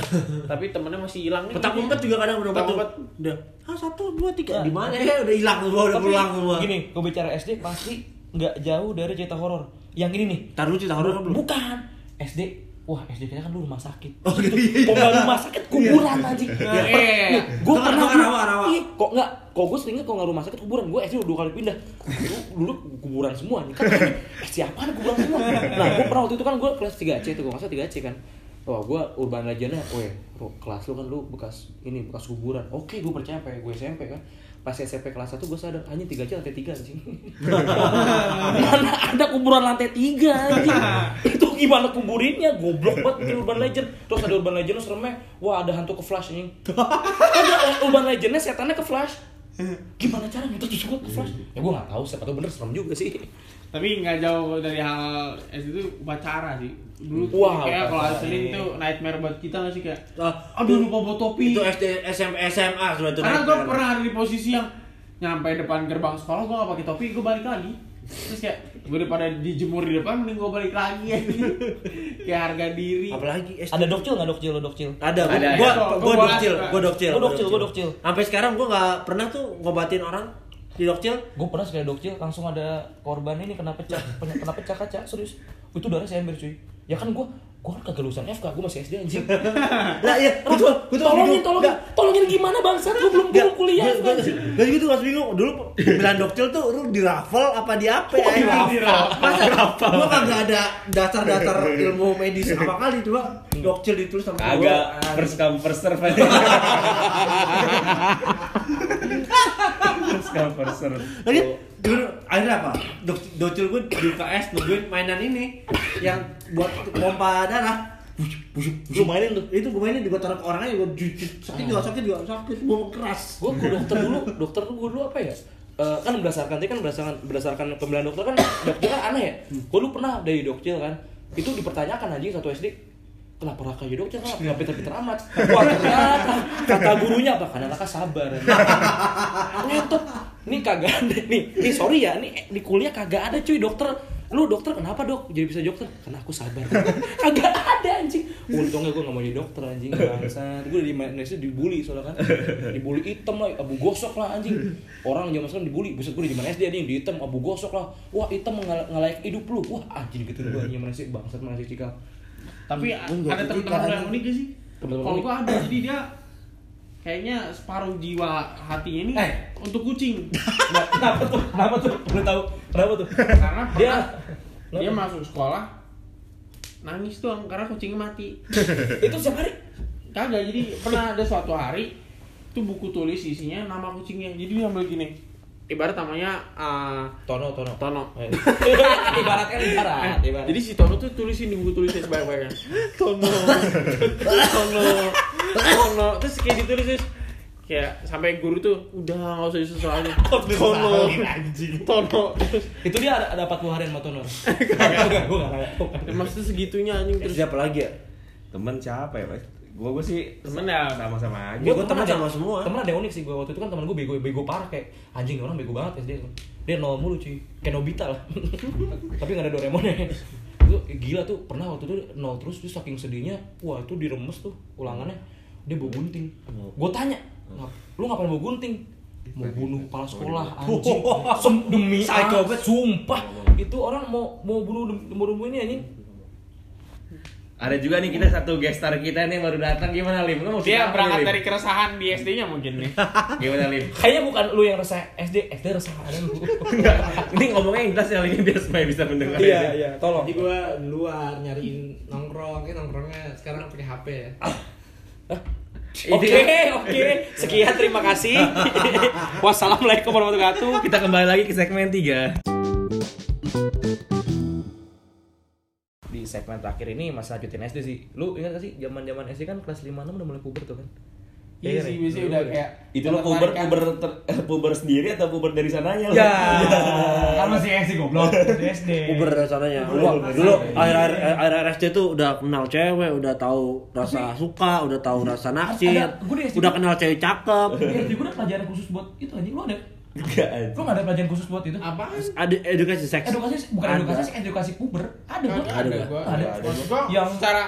tapi temennya masih hilang nih. Petak umpet juga kadang udah umpet. Udah. 1, 2, 3. Di mana ya? Udah hilang semua, udah pulang semua. Gini, kalau bicara SD pasti nggak jauh dari cerita horor. Yang ini nih. Taruh cerita horor kan belum? Bukan. SD. Wah, SD kayaknya kan dulu rumah sakit. Oh gitu. Kalau rumah sakit kuburan aja. Gue pernah rawa-rawa. Kok nggak? Kok gue seringnya kalau nggak rumah sakit kuburan. Gue SD 2 kali pindah. Dulu kuburan semua. Kan siapa ada kuburan semua? Nah, gue pernah waktu itu kan gue kelas 3C itu, gue nggak 3C kan. Wah, gue urban legendnya, kelas lu kan lu bekas kuburan. Oke, gue percaya sampai gue SMP kan. Pas SMP kelas 1 gue sadar, hanya 3 aja lantai 3 anjing. Mana ada kuburan lantai 3 anjing. Itu gimana kuburinnya, goblok banget itu urban legend. Terus ada urban legend, seremnya, wah ada hantu ke flash anjing. Ada urban legendnya, setannya ke flash. Gimana caranya itu disebut ke flash? Ya gue gak tahu, siapa tau bener, serem juga sih. Tapi nggak jauh dari hal SD itu upacara sih dulu. Kayak kalau asli itu nightmare buat kita nggak sih kayak aduh lupa bawa topi itu SD SMA sudah tuh. Karena gue pernah ada di posisi yang nyampe depan gerbang sekolah gue nggak pakai topi, gue balik lagi. Terus kayak gue daripada dijemur di depan mending gue balik lagi ya. Kayak harga diri. Apalagi SD. Ada dokcil nggak dokcil? Ada. Gue dokcil. Sampai sekarang gue nggak pernah tuh ngobatin orang. Di dokcil, gue pernah sekali dokcil, langsung ada korban ini kena pecah kaca, serius. Itu darah seember cuy. Ya kan gue kagak lulusan FK, gue masih SD anjing. Lah iya, betul. Tolongin gimana bangsat, gue belum kuliah. Gak gitu, gak bingung. Dulu pemilihan dokcil tuh lu di raffle apa di apa? Di raffle. Gue kagak ada dasar-dasar ilmu medis apa kali coba. Dokcil ditulis sama gue. Agak first come first serve. Lagi, akhirnya apa? Docil gue di UKS nungguin mainan ini yang buat pompa darah. Lu mainin tuh? Itu gue mainin, gue taruh ke orangnya, gue jujit. Sakit juga, gue keras. Gue ke dokter dulu apa ya? Kan berdasarkan pemilihan dokter kan, dokter kan aneh ya? Gue lu pernah dari dokter kan? Itu dipertanyakan anjing satu SD. Kenapa Raka jadi dokter? Kenapa pinter-pinter amat? Wah ternyata kata gurunya apa? Karena Raka sabar. Ngetop. Nih kagak ada nih. Sorry ya, nih di kuliah kagak ada cuy dokter. Lu dokter kenapa dok? Jadi bisa dokter? Karena aku sabar. Kagak ada anjing. Untungnya gue gak mau jadi dokter anjing, bangsat. Gue di Indonesia dibully soalnya kan. Dibully hitam lah, abu gosok lah anjing. Orang zaman sekarang dibully, buset gue di zaman SD anjing, di hitam abu gosok lah. Wah, hitam ngelayak hidup lu. Wah, anjing gitu gue anjing mana sih bangsat mana sih Cikal. Tapi ada teman-teman yang unik gak sih? Kalau gue ada, jadi dia kayaknya separuh jiwa hatinya ini untuk kucing. Kenapa tuh? Kenapa tuh? Belum tahu. Kenapa tuh? Karena dia masuk sekolah nangis tuh karena kucingnya mati. Itu setiap hari? Kagak, jadi pernah ada suatu hari itu buku tulis isinya nama kucingnya. Jadi dia ambil gini. Ibarat namanya Tono. Ibarat. Jadi si Tono tuh tulisin di buku tulisnya sebanyak-banyaknya. Tono. Terus kayak ditulis terus kayak sampai guru tuh udah enggak usah disusul aja. Tono. Itu dia ada 40 harian sama Tono. Kagak. Maksudnya segitunya anjing. Terus siapa lagi ya? Temen siapa ya, Pak? Gue sih temen ya sama-sama aja. Gue temen sama semua. Temen ada unik sih gue waktu itu kan temen gue bego parah kayak anjing orang bego banget SD. Dia nol mulu cuy. Kayak Nobita lah. Tapi nggak ada Doraemonnya. Itu gila tuh pernah waktu itu nol terus dia saking sedihnya. Wah itu diremes tuh ulangannya. Dia bawa gunting. Gue tanya, lu ngapain bawa gunting? Mau bunuh kepala sekolah anjing. Demi psikopat sumpah. Itu orang mau bunuh ini anjing. Ada juga nih kita satu guest star kita nih baru datang, gimana Lim? Lu mau dia berangkat dari keresahan di SD-nya mungkin nih. Gimana Lim? Kayaknya bukan lu yang resah SD resah ada lu. Ini ngomongnya yang jelas ya Lim biar supaya bisa mendengar. Iya, tolong. Jadi gua luar nyariin nongkrong, ini nongkrongnya sekarang pakai HP ya. Oke. Sekian terima kasih. Wassalamualaikum warahmatullahi wabarakatuh. Kita kembali lagi ke segmen 3. Di segmen terakhir ini masih lanjutin SD sih. Lu ingat gak sih zaman-zaman SD kan kelas 5 6 udah mulai puber tuh kan? Iya sih, bisa udah kayak itu lo puber sendiri atau puber dari sananya lo? Ya. Kan masih SD goblok, SD. Puber dari sananya. Dulu akhir-akhir SD tuh udah kenal cewek, udah tahu rasa suka, udah tahu rasa naksir, udah kenal cewek cakep. Jadi gue ada pelajaran khusus buat itu anjing lu ada? Enggak aja. Kok enggak ada pelajaran khusus buat itu? Apaan? Ada edukasi seks. Edukasi bukan ada. Edukasi seks, edukasi puber. Ada. Yang secara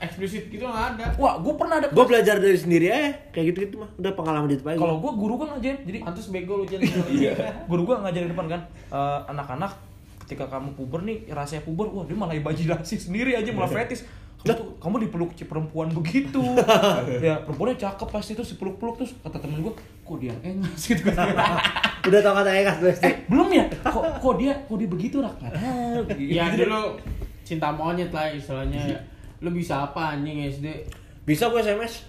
eksplisit gitu enggak ada. Wah, gua pernah ada. Gua belajar dari sendiri kayak gitu-gitu mah. Udah pengalaman di depan. Kalau gua guru kan ngajarin. Jadi antus bego lu jadi. Guru gua ngajarin depan kan anak-anak ketika kamu puber nih, rasanya puber. Wah, dia malah imajinasi sendiri aja malah fetis. Kamu dipeluk perempuan begitu. Ya, perempuannya cakep pasti terus dipeluk-peluk terus kata temen gue, kok dia engas gitu. Udah tau kata engas lu sih? Belum ya? Kok dia begitu Raka? Ya dulu cinta monyet lah istilahnya. Lu bisa apa anjing SD? Bisa gue SMS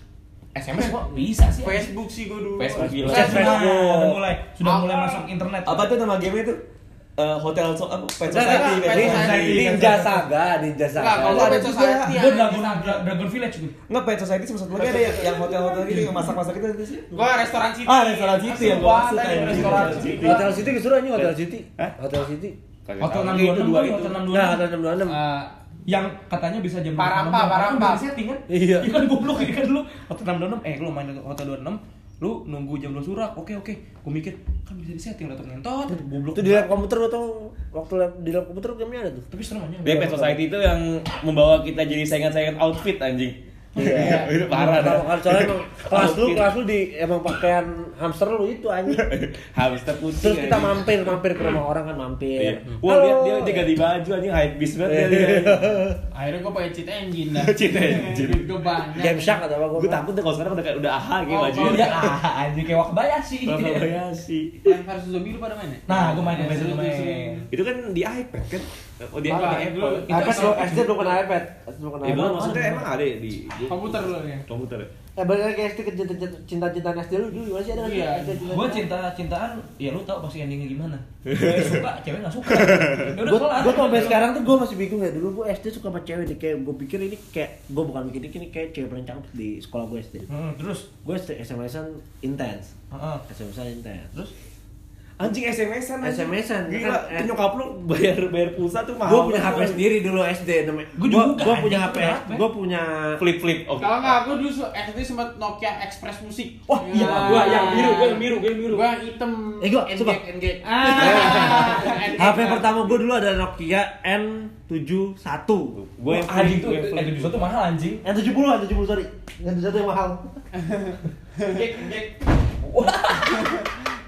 kok bisa sih. Facebook sih gue dulu. Facebook gila. Sudah mulai masuk internet. Apa tuh nama game itu? Hotel apa? Pet Society, Ninja Saga. Enggak, kalau Pet Society ya. Gua Dragon Village gua. Enggak, Pet Society sama satu lagi ada ya yang hotel-hotel gitu yang masak-masak itu sih. Gua Restoran City. Ah, Restoran City yang gua suka. Restoran City. Hotel City disuruh anjing Hotel City. Hotel City. Hotel 626 itu. Nah, Hotel 626. Yang katanya bisa jam Parapa setting kan? Iya. Ikan goblok ini kan dulu. Hotel 626. Lu main Hotel 26. Lu nunggu jam 12 surak, oke. Gue mikir kan bisa disetting laptop ngentot, goblok. Itu di lab komputer lu tau, waktu di lab komputer gamenya ada tuh. Tapi serem aja. Pet Society itu yang membawa kita jadi saingan-saingan outfit anjing. Iya, itu parah dah. Soalnya kelas lu di emang pakaian hamster lu itu anjing. Hamster putih. Terus kita mampir ke rumah orang kan mampir. Wah, dia ganti baju anjing high beast banget dia. Akhirnya gua pakai Cheat Engine dah. Cheat Engine. Itu banyak. Game Shark atau apa gua. Gua takut deh kalau sekarang udah AHA kayak bajunya. Udah AHA anjing kayak Wakabayashi. Main versus zombie lu pada mainnya? Nah, gua main versus zombie. Itu kan di iPad kan. Oh dia pakai dulu. SD belum kena iPad. Maksudnya emang ada di komputer dulu ya. Komputer. Balik lagi SD ke cinta-cintaan SD lu dulu masih ada enggak? Gua cinta-cintaan ya lu tau pasti endingnya gimana. Gua suka, cewek enggak suka. Gua sampai sekarang tuh gua masih bingung ya. Dulu gua SD suka sama cewek deh, kayak gua pikir ini kayak gua bukan mikir ini kayak cewek paling cakep di sekolah gua SD. Terus gua SMS-an intens. Terus Anjing SMS-an. SMS-an. Gila, nyokap lu bayar pulsa tuh mahal. Gua punya HP sendiri dulu SD namanya. Gua punya HP. Gua punya flip-flip. Okay. Kalau enggak aku dulu SD sempat Nokia Express Music. Wah, iya gua yang biru, gua yang biru. Gua hitam. Gua coba. HP pertama gua dulu ada Nokia N71. Gua yang itu N71 mahal anjing. N70 sorry. N71 yang mahal.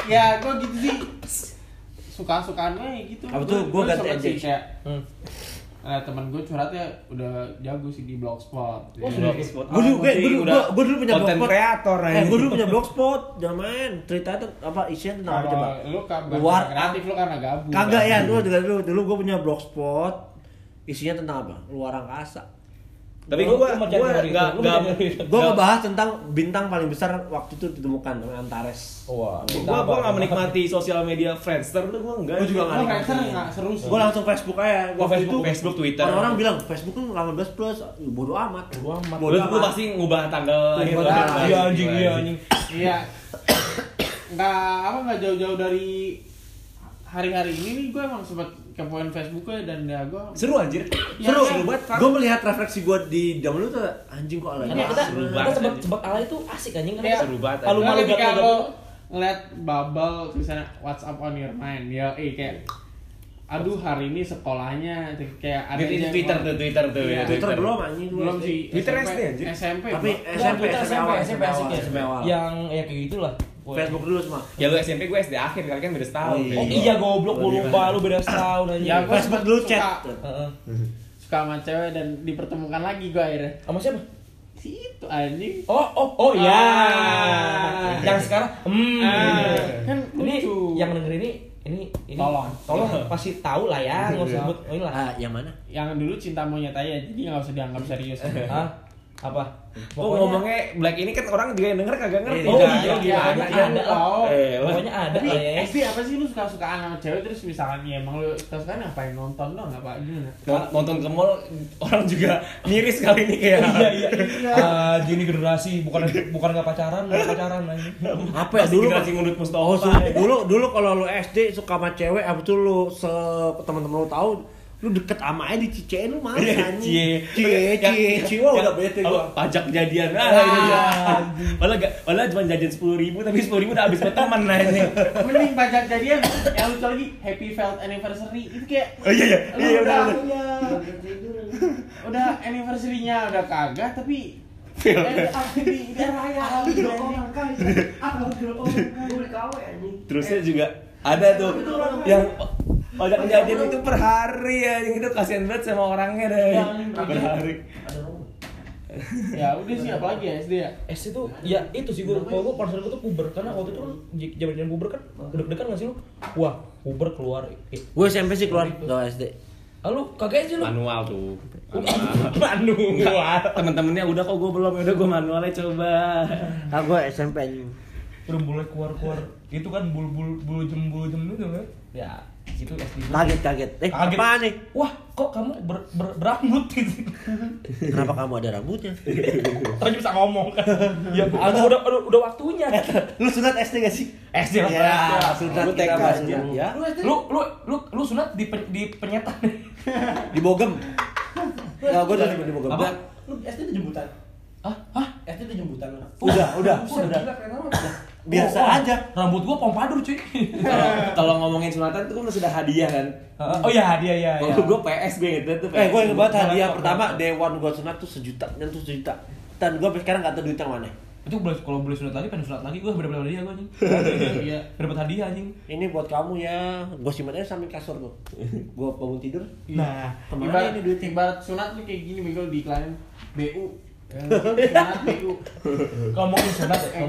Ya, gue gitu sih. Suka-sukaannya gitu. Apa tuh gue ganti aja kayak. Nah, teman gue curhatnya udah jago sih di Blogspot. Oh, sudah Blogspot. Gue dulu punya Blogspot. Gue dulu punya Blogspot. Jangan main. Cerita itu apa isinya tentang apa coba? Lu kan kreatif lu karena gabut. Kagak ya, dulu gue punya Blogspot. Isinya tentang apa? Luar angkasa. Tapi gua ngebahas tentang bintang paling besar waktu itu ditemukan Antares. Wah, gua enggak menikmati sosial media Friendster tuh, gua enggak. Gua juga enggak nikmati. Friendster enggak seru sih. Gua langsung Facebook aja. Gua Facebook, Twitter. Orang-orang bilang Facebook kan 18+, bodo amat. Bodo amat. Gua pasti ngubah tanggal lahir. Iya anjing, Iya. Enggak jauh-jauh dari hari-hari ini nih gua emang sempat kepoin Facebooknya dan ya gue seru anjir ya, seru banget kan? Gue melihat refleksi gue di zaman dulu tuh anjing kok alay ya, kita sebab alay itu asik anjing kan ya, seru banget kalau malu kalau ngeliat bubble misalnya WhatsApp on your mind ya kayak aduh hari ini sekolahnya kayak ada di Twitter tuh ya. Twitter belum anjing belum sih Twitter SMP tapi SMP asik yang ya kayak gitulah. Facebook dulu semua. Ya lu SMP gue SD akhir kali kan beda setahun. Oh iya goblok gue lupa lu beda setahun aja. Ya Facebook dulu chat. Suka sama cewek dan dipertemukan lagi gue akhirnya. Sama siapa? Si itu anjing. Oh iya. Yang sekarang kan lucu. Yang denger ini tolong pasti tahu lah ya enggak usah sebut inilah. Ah yang mana? Yang dulu cinta monyet aja jadi enggak usah dianggap serius. Apa? Pokoknya ngomongnya Black ini kan orang juga yang denger kagak ngerti. Iya, ada. Pokoknya ada. Tapi apa sih lu suka-sukaan sama cewek terus misalkan ya emang lu suka-sukaan ngapain nonton dong apa gimana? Nonton ke mall orang juga miris kali ini kayak. Iya. Gini generasi bukan enggak pacaran lagi. Apa ya dulu generasi mulut mustahil. Dulu kalau lu SD suka sama cewek apa tuh lu teman-teman lu tahu lu deket sama aja dicicen lu malah anjing. Cie udah bete gua. Pajak jadian. Padahal cuma jajan 10.000 tapi 10.000 udah habis buat teman lah ini. Mending pajak jadian yang lucu lagi happy felt anniversary itu kayak. Oh iya udah anniversary-nya udah kagak tapi di raya aku doang kan. Aku doang gue kawe anjing. Terusnya juga ada tuh yang pajak kejadian itu per hari ya, yang itu kasihan banget sama orangnya deh. Per hari. Ya udah sih, apalagi ya SD ya. SD tuh, ya itu sih gue parser gue tuh puber karena waktu itu jaman puber kan deg-degan nggak sih lu? Wah, puber keluar. Gue SMP sih keluar, nggak SD. Lalu kagak sih lu? Manual tuh. Manual. Temen-temennya udah kok gue belum, udah gue manualnya coba. Nah gue SMP aja. Udah mulai keluar itu kan bulu jem itu kan? Ya. Gitu kaget. Apaan nih? Wah, kok kamu berambut gitu. Kenapa kamu ada rambutnya? Terus bisa ngomong kan. Ya, udah waktunya. Lu sunat SD enggak sih? SD lah. Ya, sunat TK ya. Lu sunat di penyetan. Di bogem. Nah, gua udah di bogem. Apa? Lu SD di jembutan. Hah? SD di jembutan lu. Udah. Biasa aja. Rambut gua pompadur cuy. Kalau ngomongin sunatan tuh kan sudah hadiah kan. Oh iya hadiah ya. Waktu gua PS gue gitu tuh. Gua ingat banget hadiah pertama Dewan gua sunat tuh sejuta. Dan gua sekarang enggak tahu duit yang mana. Itu kalau beli sunat lagi pengen sunat lagi gua dapat hadiah gua anjing. Iya, dapat hadiah anjing. Ini buat kamu ya. Gua simpan aja sambil kasur gua. Gua bangun tidur. Nah, ibarat ini duit ibarat sunat tuh kayak gini Miguel di iklan BU. Ngomongin sunat ya?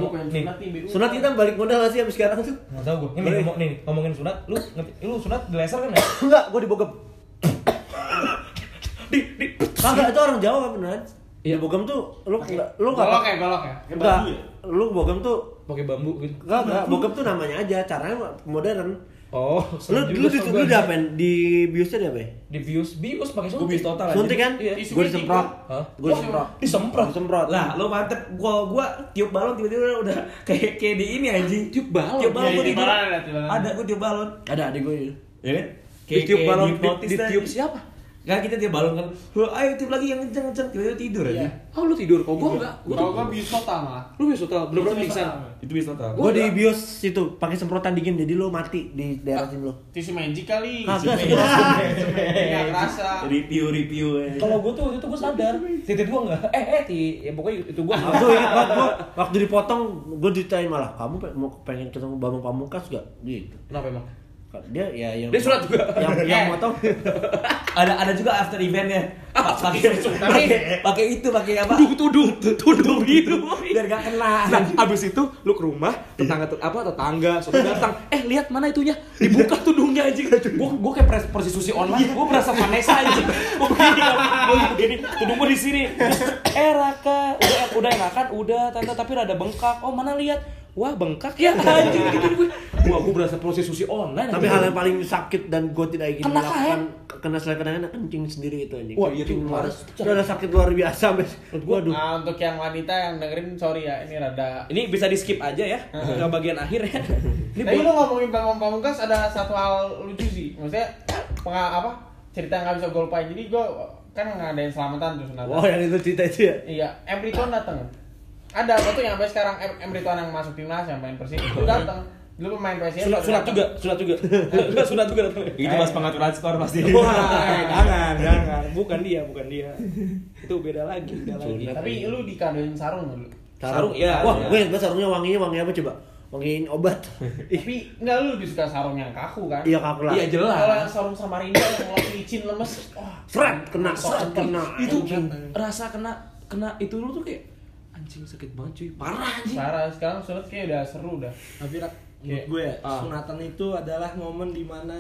Sunat kita balik modal gak sih abis sekarang tuh? Gak tau gue, nih ngomongin sunat, lu sunat di laser kan ya? Enggak, gue di bogem. Kagak, itu orang Jawa beneran. Di bogem tuh, lu gak golok ya? Enggak, lu bogem tuh pakai bambu gitu. Enggak, bogem tuh namanya aja, caranya modern. Oh, lu diapain? Di biusnya diapain? Di bius pakai suntik total. Suntik kan? Iya. Gue disemprot. Hah? Gue disemprot. Lah, lu mantep. Gua tiup balon tiba-tiba udah kayak di ini anjing. Tiup balon. Gua tiup balon. Ada adik gua itu. Iya kan? Tiup balon ditiup siapa? Kan kita tiup balon kan. Ayo tiup lagi yang kenceng-kenceng. Tiba-tiba tidur aja. Oh, lu tidur kok gua enggak. Gua bius total malah. Lu bius total, bener-bener pingsan. Itu bius total. Gua di bius itu pakai semprotan dingin jadi lu mati di daerah tim lu. Tisu magic kali. Kagak kerasa. Review. Kalau gua tuh waktu itu gua sadar. Titit gua enggak. Ya pokoknya itu gua. Waktu dipotong gua ditanya malah, "Kamu mau pengen ketemu Bambang Pamungkas enggak?" Gitu. Kenapa emang? Dia ya dia surat juga yang motong ada juga after eventnya pakai itu pakai apa tudung gitu biar gak kena. Nah abis itu lu ke rumah tetangga suatu datang lihat mana itunya dibuka tudungnya anjing. Gua kayak prostitusi online, gua merasa Vanessa anjing. Gua begini tudung gua di sini Raka udah enakan udah tante tapi rada bengkak. Oh mana lihat. Wah bengkak ya anjing gitu gue. Wah gue berasa prostitusi online. Tapi hal yang paling sakit dan gue tidak ingin melakukan kena selekatan kencing sendiri itu anjing. Wah iya tuh rada sakit luar biasa bes. Waduh. Nah untuk yang wanita yang dengerin sorry ya ini rada. Ini bisa di skip aja ya ke bagian akhir ya. Tapi lu ngomongin Bang Pamungkas ada satu hal lucu sih. Maksudnya cerita yang gak bisa gue lupain. Jadi gue kan ngadain selamatan tuh sebenarnya. Wah yang itu cerita itu ya. Iya Emrikon datang. Ada foto yang sampai sekarang Emrituan yang masuk timnas yang main Persib itu datang. Dulu pemain PSIS sunat juga. Enggak sunat juga datang. Itu Mas pengaturan skor pasti. Jangan. Bukan dia. Itu beda lagi. Tapi lu dikandoin sarung dulu. Sarung ya. Wah, gue sarungnya wanginya apa coba? Wangiin obat. Tapi enggak lu lebih suka sarung yang kaku kan? Iya kaku lah. Iya jelas. Kalau sarung Samarinda yang licin lemes, wah, seret kena. Itu rasa kena itu lu tuh kayak anjing sakit banget cuy, parah anjing. Parah, sekarang sunat kayak udah seru dah. Tapi menurut gue sunatan itu adalah momen dimana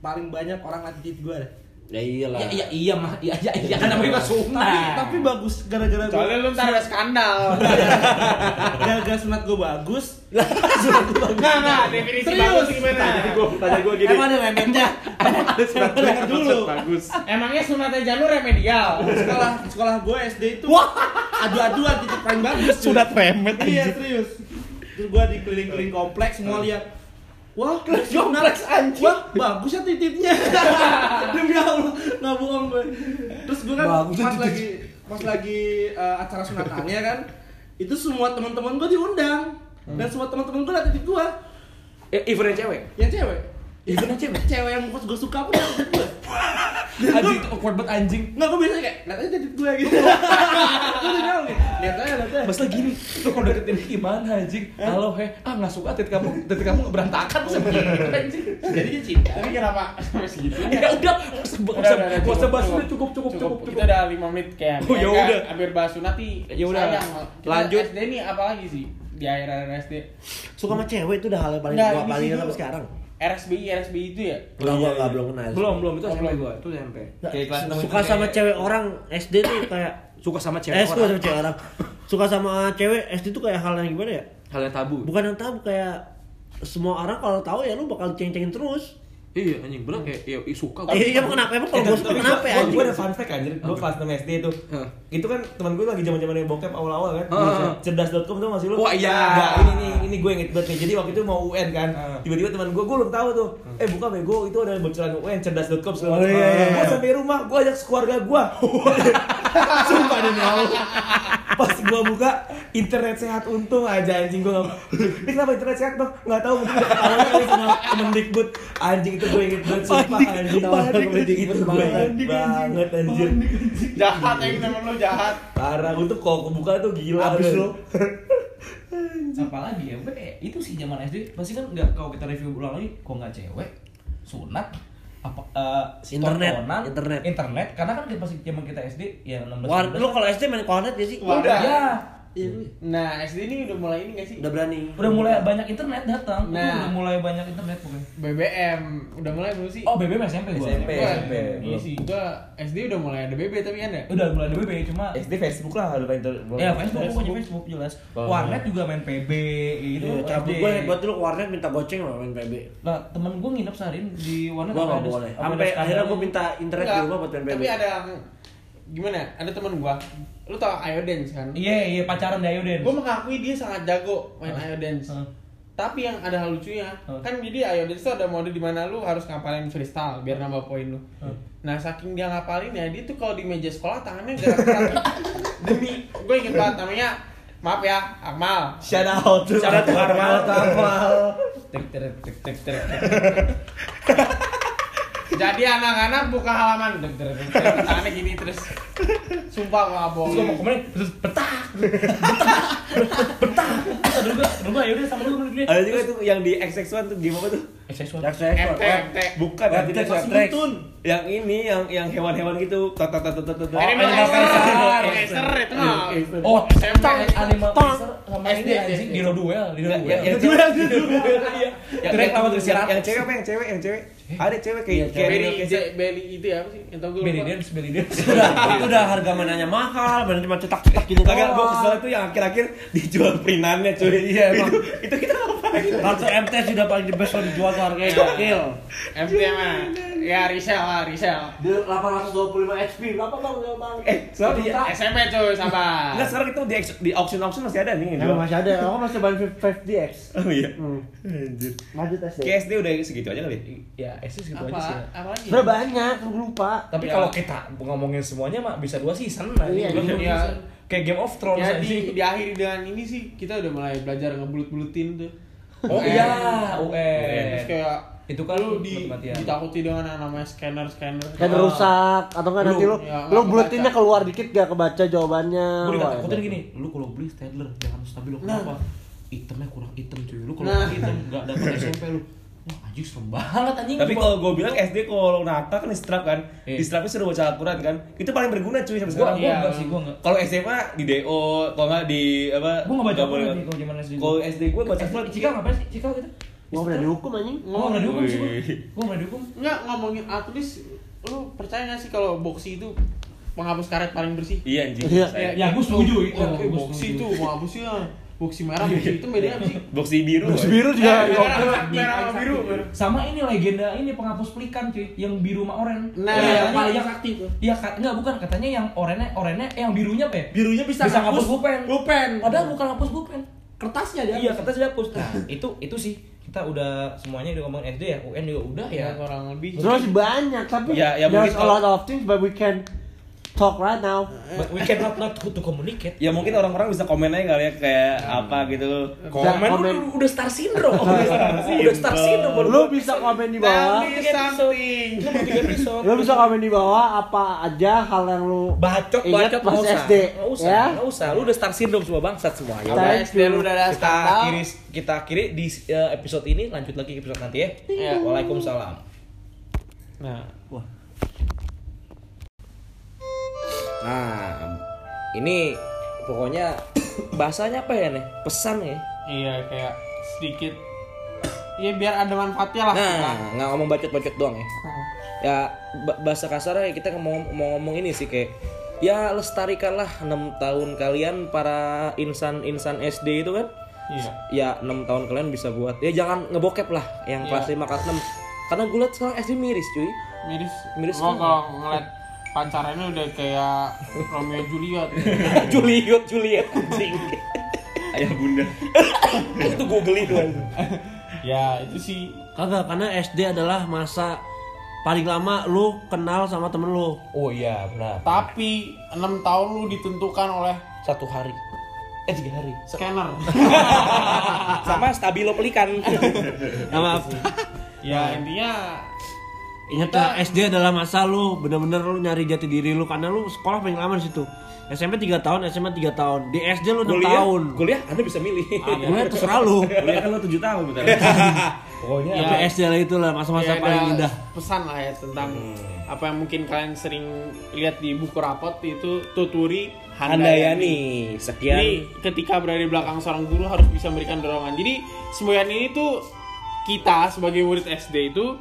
paling banyak orang ngedit gue. Ya iyalah. Iya kan namanya sunat. Tapi bagus gara-gara gue. Soalnya lu ntar ada skandal. Gara-gara sunat gue bagus. Sunat gue bagus. Enggak, definisi bagus gimana? Tanya gue gini. Emang ada remedial. Sunat dulu. Bagus. Emangnya sunatnya Janur remedial. Sekolah gue SD itu adu-aduan titik paling bagus. Sunat remed. Iya serius. Terus gue dikeliling-keliling kompleks semua lihat. Wah, kompleks anjing. Wah, bagus ya titiknya. Demi Allah, enggak bohong gue. Terus gue kan pas lagi acara sunatannya kan, itu semua teman-teman gue diundang. Dan semua teman-teman gue liat titik gue. Even yang cewek? Yang cewek. Even yang cewek? Cewek yang gue suka pun liat titik gue. Anjing itu awkward banget anjing. Enggak, gue biasanya kayak, liat aja titik gue gitu. Gue udah tau nih, liat aja. Pas lagi nih, lu kalau deketin gimana anjing? Halo nggak suka titik kamu berantakan segini anjing. Jadinya cinta. Tapi kenapa sampai segitu? Ya udah, usah bahas udah cukup. Kita udah 5 menit kayak. Oh ya udah. Hampir bahas sunat nih. Ya udah. Lanjut. SD nih apalagi sih di akhir-akhir SD? Suka sama cewek itu udah hal yang paling gua paling sampai sekarang. RSBI itu ya? Enggak, belum kenal. Belum, itu SMP gua. Itu SMP. Suka sama cewek orang SD tuh kayak suka sama cewek orang. Suka sama cewek SD tuh kayak hal yang gimana ya? Hal yang tabu. Bukan yang tabu, kayak semua orang kalau tahu ya lu bakal ceng-cengin terus. Iya anjing, bener kayak ya suka. Iya emang kenapa? Kalau gua suka kenapa ya? Gua ada fun fact anjir. Gua kelas 6 SD itu. Itu kan teman gua lagi zaman-zamannya bokep awal-awal kan. Cerdas.com tuh masih lu. Wah iya. Enggak, ini gue inget banget nih. Jadi waktu itu mau UN kan. Tiba-tiba teman gua belum tahu tuh. Buka bego itu ada bocoran UN cerdas.com segala macam. Gua sampai rumah, gua ajak keluarga gua. Sumpah demi Allah. Pas gua buka internet sehat untung aja anjing gua. Ini kenapa internet sehat Bang? Enggak tahu mungkin awalnya sama temen Dikbud anjing itu gue inget banget sumpah anjing banget anjir. Jahat yang temen lo jahat. Parah gua tuh kalau kebuka tuh gila abis lo. Apalagi ya itu sih zaman SD pasti kan enggak kalau kita review ulang lagi kok enggak cewek sunat internet karena kan pasti zaman kita SD ya 16. Lu kalau SD main kornet ya sih? Udah. Ya. Nah, SD ini udah mulai ini enggak sih? Udah berani. Udah mulai banyak internet datang. Nah, udah mulai banyak internet pokoknya. BBM udah mulai belum sih? Oh, BBM SMP gua. SMP. Iya sih, gua SD udah mulai ada BB tapi kan ya? Udah mulai ada BB cuma SD Facebook lah, udah main internet. Ya, Facebook jelas. Warnet juga main PB gitu. Tapi gua buat dulu warnet minta goceng loh main PB. Nah, temen gua nginep seharian di warnet enggak boleh. Sampai akhirnya gua minta internet di rumah buat main PB. Tapi ada gimana? Ada teman gua. Lu tau Iodance kan? Iya, pacaran di Iodance. Gua mengakui dia sangat jago main Iodance. Tapi yang ada hal lucunya, kan jadi Iodance tuh ada mode di mana lu harus ngapalin freestyle biar nambah poin lu. Nah, saking dia ngapalin ya, dia tuh kalau di meja sekolah tangannya gerak-gerak. Demi gua inget banget namanya. Maaf ya, Akmal. Shout out to Akmal. Tek. Jadi anak-anak buka halaman, tangannya gini terus, sumpah gak bohong. Terus gue mau komen, terus petak. Terus gue yaudah sama dulu kemudian. Ada juga tuh yang di XX1 tuh game apa tuh? XX1. Bukan, nanti di XX1. Yang ini, yang hewan-hewan gitu, tot. Animal Acer itu mah. Oh, Animal Acer sama ini anjing, Dino Duel. Yang reklama terus yang cewek. Ada cewek kayak Belly itu apa sih? Entah gue. Belly dance. Udah harga mananya mahal, mana cuma cetak-cetak gitu. Kagak gua kesel itu yang akhir-akhir dijual printannya cuy. Iya emang. Itu kita ngapain? Kartu MT sudah paling the best kalau dijual harganya gokil. MT mah ya resell. 825 HP. Berapa Bang? Sorry, SMP cuy, sabar. Enggak, sekarang itu di auction masih ada nih. Masih ada. Aku masih beli 5DX. Oh iya. Anjir. Lanjut SD. KSD udah segitu aja kali. Ya, SD segitu aja sih. Apalagi? Banyak, lupa. Tapi kalau kita ngomongin semuanya mah bisa 2 season lah. Iya. Kayak Game of Thrones ya, diakhiri dengan ini sih. Kita udah mulai belajar ngebulut-bulutin tuh. Oh iya, UN. Terus kayak itu kan lu ditakuti dengan namanya scanner. Scanner rusak atau enggak nanti lu buletinnya keluar dikit gak kebaca jawabannya. Gua ditakutin gini, lu kalau beli Stadler jangan stabil lu kenapa? Itemnya kurang item cuy. Lu kalau item enggak dapat SMP lu. Wah, anjing serem banget anjing. Tapi kalau gue bilang SD kalau Nata kan distrap kan. Distrapnya suruh baca Al-Quran kan. Itu paling berguna cuy sampai sekarang. Gua enggak sih, gua enggak. Kalau SMA di DO, kalau enggak di apa? Gua enggak baca Al-Quran kalau zaman SD. Kalau SD gua baca surat. Cikal ngapain sih? Cikal gitu. Gua pernah dihukum anjing. Gua pernah dihukum. Enggak ngomongin atulis. Lu percaya enggak sih kalau Boksi itu penghapus karet paling bersih? Iya anjing. Ya gua setuju itu. Boksi itu menghapusnya. Boksi merah, boksi hitam bedanya apa sih? Boksi biru juga. Merah biru. Sama ini legenda ini penghapus Pelikan cuy, yang biru sama oranye. Nah, yang paling aktif tuh. Iya, enggak bukan katanya yang oranye yang birunya apa ya? Birunya bisa hapus pulpen. Padahal bukan hapus pulpen. Kertasnya dia. Iya, kertas dia hapus. Nah, itu sih kita udah semuanya udah ngomongin SD ya, UN juga udah ya kurang lebih. Terus banyak tapi there's a lot of things but we can talk right now. But we cannot not to communicate. Ya mungkin orang-orang bisa komen aja kali ya kayak apa gitu. Komen. Udah star syndrome. Udah star syndrome. Lu bisa komen di bawah. Lu bisa komen di bawah apa aja hal yang lu bacok pas SD. Enggak usah. Lu udah star syndrome semua bangsat semuanya. Kita akhiri di episode ini, lanjut lagi episode nanti ya. Waalaikumsalam. Nah, wah. Nah, ini pokoknya bahasanya apa ya nih? Pesan ya? Iya, kayak sedikit. Ya biar ada manfaatnya lah. Nah, nggak ngomong bacot-bacot doang ya. Ya bahasa kasarnya kita mau ngomong ini sih kayak ya lestarikanlah 6 tahun kalian para insan-insan SD itu kan. Iya. Ya 6 tahun kalian bisa buat. Ya jangan ngebokep lah yang kelas 5 kelas 6. Karena gue liat sekarang SD miris cuy. Miris. Gua kalau ngeliat pancarannya udah kayak Romeo Juliet. Juliet anjing. Ayah bunda. Itu gue geli doang. Ya itu sih. Kagak, karena SD adalah masa paling lama lu kenal sama temen lu. Oh iya benar. Tapi 6 tahun lu ditentukan oleh 1 hari. 3 hari. Scanner. Sama stabilo Pelikan. Ya, maaf. Ya intinya ingat, SD adalah masa lu benar-benar lu nyari jati diri lu karena lu sekolah paling lama di situ. SMP 3 tahun, SMA 3 tahun, di SD lu 6 tahun. Kuliah Anda bisa milih. Kuliah terserah lu. Kuliah kan lu 7 tahun bentar. Pokoknya ya, SD lah itulah masa-masa ya, paling indah. Pesan lah ya tentang apa yang mungkin kalian sering lihat di buku rapot itu Tuturi Handayani. Sekian. Jadi ketika berada di belakang seorang guru harus bisa memberikan dorongan. Jadi semboyan ini tuh kita sebagai murid SD itu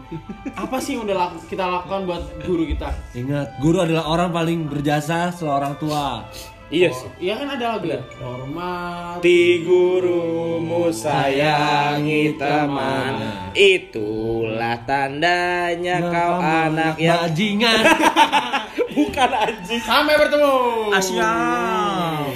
apa sih yang udah kita lakukan buat guru kita? Ingat, guru adalah orang paling berjasa setelah orang tua. Iya sih. Iya kan ada lagu. Hormati gurumu, sayangi teman. Itulah tandanya kau anak yang bajingan. Bukan anjing. Sampai bertemu. Asyik.